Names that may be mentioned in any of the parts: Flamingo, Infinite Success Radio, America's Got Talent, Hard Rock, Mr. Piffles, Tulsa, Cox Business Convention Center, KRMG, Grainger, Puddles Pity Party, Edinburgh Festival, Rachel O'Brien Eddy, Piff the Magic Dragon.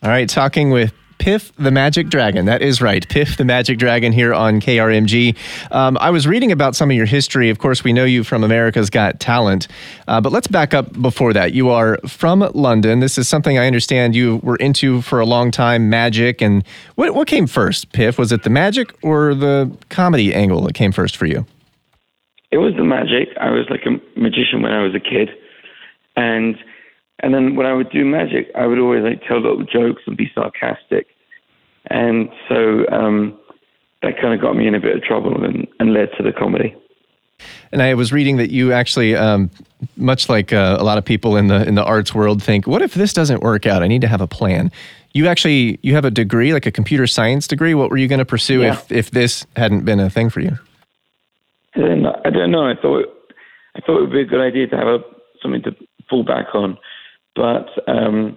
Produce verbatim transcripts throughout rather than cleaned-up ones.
All right, talking with Piff the Magic Dragon. That is right. Piff the Magic Dragon here on K R M G. Um, I was reading about some of your history. Of course, we know you from America's Got Talent, uh, but let's back up before that. You are from London. This is something I understand you were into for a long time, magic. And what, what came first, Piff? Was it the magic or the comedy angle that came first for you? It was the magic. I was like a magician when I was a kid. And And then when I would do magic, I would always like tell little jokes and be sarcastic. And so um, that kind of got me in a bit of trouble and, and led to the comedy. And I was reading that you actually, um, much like uh, a lot of people in the in the arts world think, what if this doesn't work out? I need to have a plan. You actually, you have a degree, like a computer science degree. What were you going to pursue yeah. if, if this hadn't been a thing for you? I don't know. I, don't know. I, thought, it, I thought it would be a good idea to have a, something to fall back on. But um,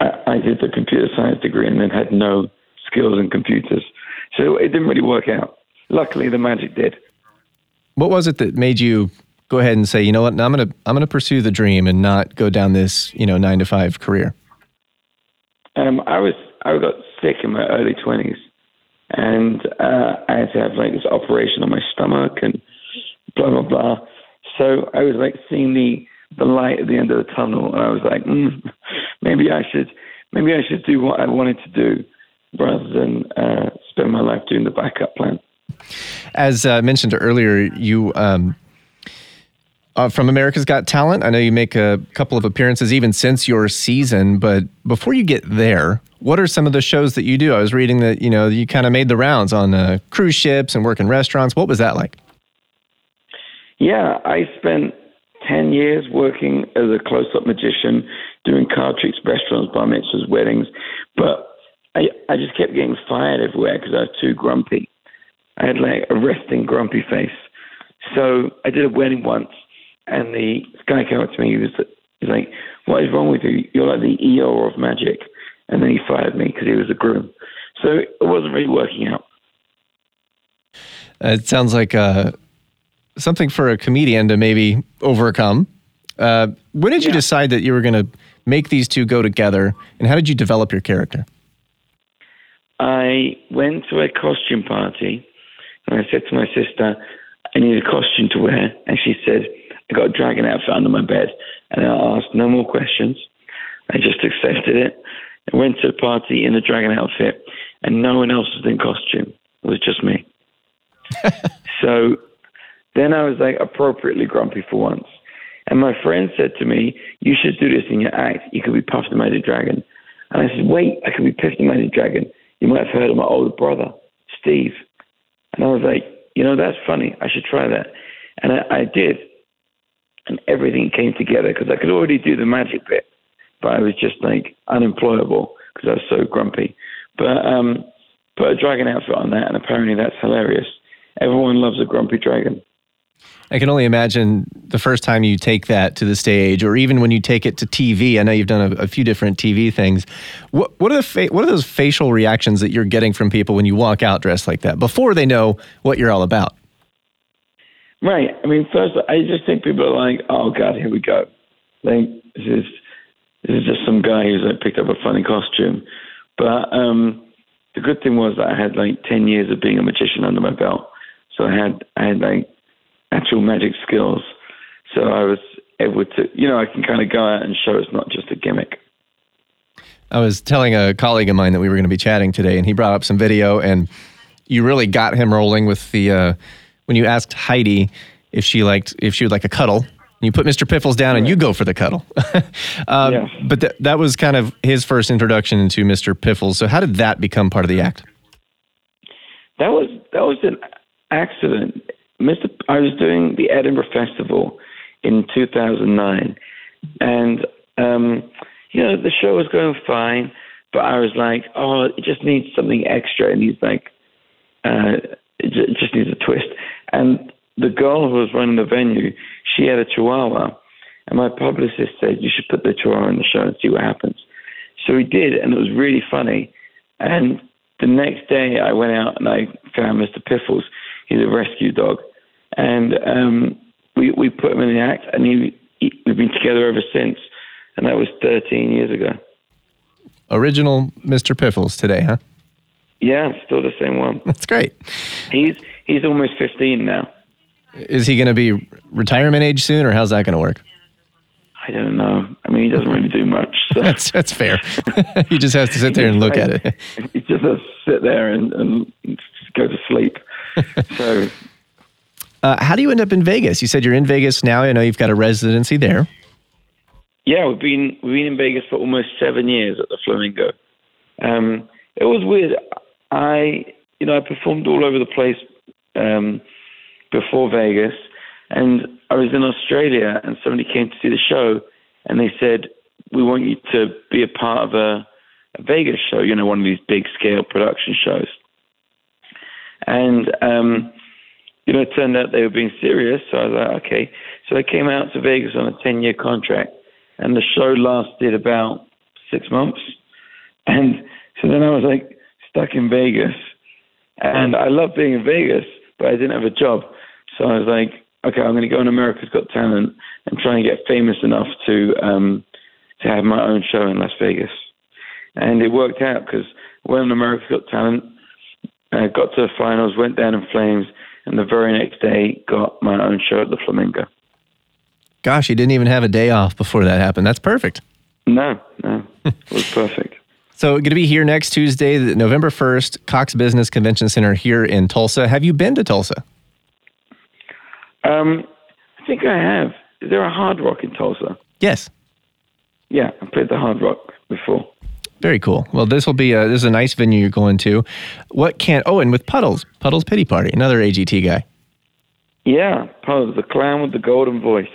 I, I did the computer science degree and then had no skills in computers. So it didn't really work out. Luckily, the magic did. What was it that made you go ahead and say, you know what, now I'm going to I'm gonna pursue the dream and not go down this, you know, nine to five career? Um, I was I got sick in my early twenties. And uh, I had to have like this operation on my stomach and blah, blah, blah. So I was like seeing the... the light at the end of the tunnel, and I was like, mm, maybe I should, maybe I should do what I wanted to do, rather than uh, spend my life doing the backup plan. As uh, mentioned earlier, you um, uh, from America's Got Talent. I know you make a couple of appearances even since your season, but before you get there, what are some of the shows that you do? I was reading that you know you kind of made the rounds on uh, cruise ships and work in restaurants. What was that like? Yeah, I spent ten years working as a close-up magician, doing card tricks, restaurants, bar mitzvahs, weddings. But I, I just kept getting fired everywhere because I was too grumpy. I had like a resting grumpy face. So I did a wedding once, and the guy came up to me. He was, he was like, what is wrong with you? You're like the Eeyore of magic. And then he fired me because he was a groom. So it wasn't really working out. Uh, it sounds like... Uh... something for a comedian to maybe overcome. Uh, when did you yeah. decide that you were going to make these two go together, and how did you develop your character? I went to a costume party, and I said to my sister, I need a costume to wear. And she said, I got a dragon outfit under my bed. And I asked no more questions. I just accepted it. I went to a party in a dragon outfit, and no one else was in costume. It was just me. So... then I was like appropriately grumpy for once. And my friend said to me, you should do this in your act. You could be Puff the Magic Dragon. And I said, wait, I could be Piff the Magic Dragon. You might have heard of my older brother, Steve. And I was like, you know, that's funny. I should try that. And I, I did. And everything came together because I could already do the magic bit. But I was just like unemployable because I was so grumpy. But um, put a dragon outfit on that, and apparently that's hilarious. Everyone loves a grumpy dragon. I can only imagine the first time you take that to the stage, or even when you take it to T V. I know you've done a, a few different T V things. What, what are the fa- what are those facial reactions that you're getting from people when you walk out dressed like that, before they know what you're all about? Right. I mean, first, I just think people are like, "Oh God, here we go." Like this is this is just some guy who's like picked up a funny costume. But um, the good thing was that I had like ten years of being a magician under my belt, so I had I had like. actual magic skills. So I was able to, you know, I can kind of go out and show it's not just a gimmick. I was telling a colleague of mine that we were going to be chatting today, and he brought up some video, and you really got him rolling with the, uh, when you asked Heidi if she liked, if she would like a cuddle, and you put Mister Piffles down right. and you go for the cuddle. um, yeah. But th- that was kind of his first introduction into Mister Piffles. So how did that become part of the act? That was, that was an accident. Mister P- I was doing the Edinburgh Festival in two thousand nine, and um, you know, the show was going fine, but I was like, oh, it just needs something extra. And he's like, uh, it, j- it just needs a twist. And the girl who was running the venue, she had a chihuahua. And my publicist said, you should put the chihuahua on the show and see what happens. So we did, and it was really funny. And the next day I went out and I found Mister Piffles. He's a rescue dog. And um, we, we put him in the act, and he, he, we've been together ever since. And that was thirteen years ago. Original Mister Piffles today, huh? Yeah, still the same one. That's great. He's he's almost fifteen now. Is he going to be retirement age soon, or how's that going to work? I don't know. I mean, he doesn't really do much. So. that's that's fair. He just has to sit there and look at it. He just has to sit there and, and just go to sleep. So, uh, how do you end up in Vegas? You said you're in Vegas now. I know you've got a residency there. Yeah, we've been we've been in Vegas for almost seven years at the Flamingo. Um, it was weird. I you know I performed all over the place um, before Vegas, and I was in Australia, and somebody came to see the show, and they said, "We want you to be a part of a, a Vegas show, you know, one of these big scale production shows." And um, you know, it turned out they were being serious, so I was like, "Okay." So I came out to Vegas on a ten year contract. And the show lasted about six months. And so then I was like stuck in Vegas. And I love being in Vegas, but I didn't have a job. So I was like, okay, I'm going to go on America's Got Talent and try and get famous enough to um, to have my own show in Las Vegas. And it worked out because I went on America's Got Talent, uh, got to the finals, went down in flames, and the very next day got my own show at the Flamingo. Gosh, you didn't even have a day off before that happened. That's perfect. No, no. It was perfect. So going to be here next Tuesday, November first, Cox Business Convention Center here in Tulsa. Have you been to Tulsa? Um, I think I have. Is there a Hard Rock in Tulsa? Yes. Yeah, I played the Hard Rock before. Very cool. Well, this will be a, this is a nice venue you're going to. What can Oh, and with Puddles, Puddles Pity Party, another A G T guy. Yeah, Puddles, the clown with the golden voice.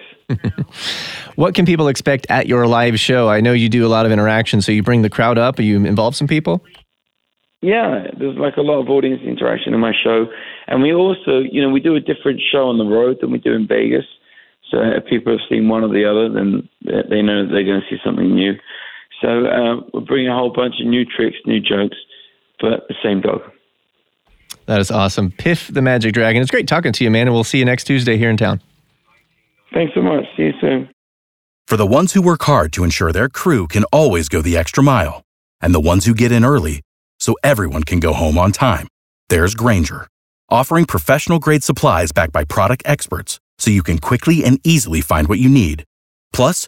What can people expect at your live show? I know you do a lot of interaction, so you bring the crowd up. You involve some people? Yeah, there's like a lot of audience interaction in my show. And we also, you know, we do a different show on the road than we do in Vegas. So if people have seen one or the other, then they know they're going to see something new. So uh, we're bringing a whole bunch of new tricks, new jokes, but the same dog. That is awesome. Piff the Magic Dragon. It's great talking to you, man, and we'll see you next Tuesday here in town. Thanks so much. See you soon. For the ones who work hard to ensure their crew can always go the extra mile, and the ones who get in early so everyone can go home on time, there's Grainger, offering professional-grade supplies backed by product experts so you can quickly and easily find what you need. Plus,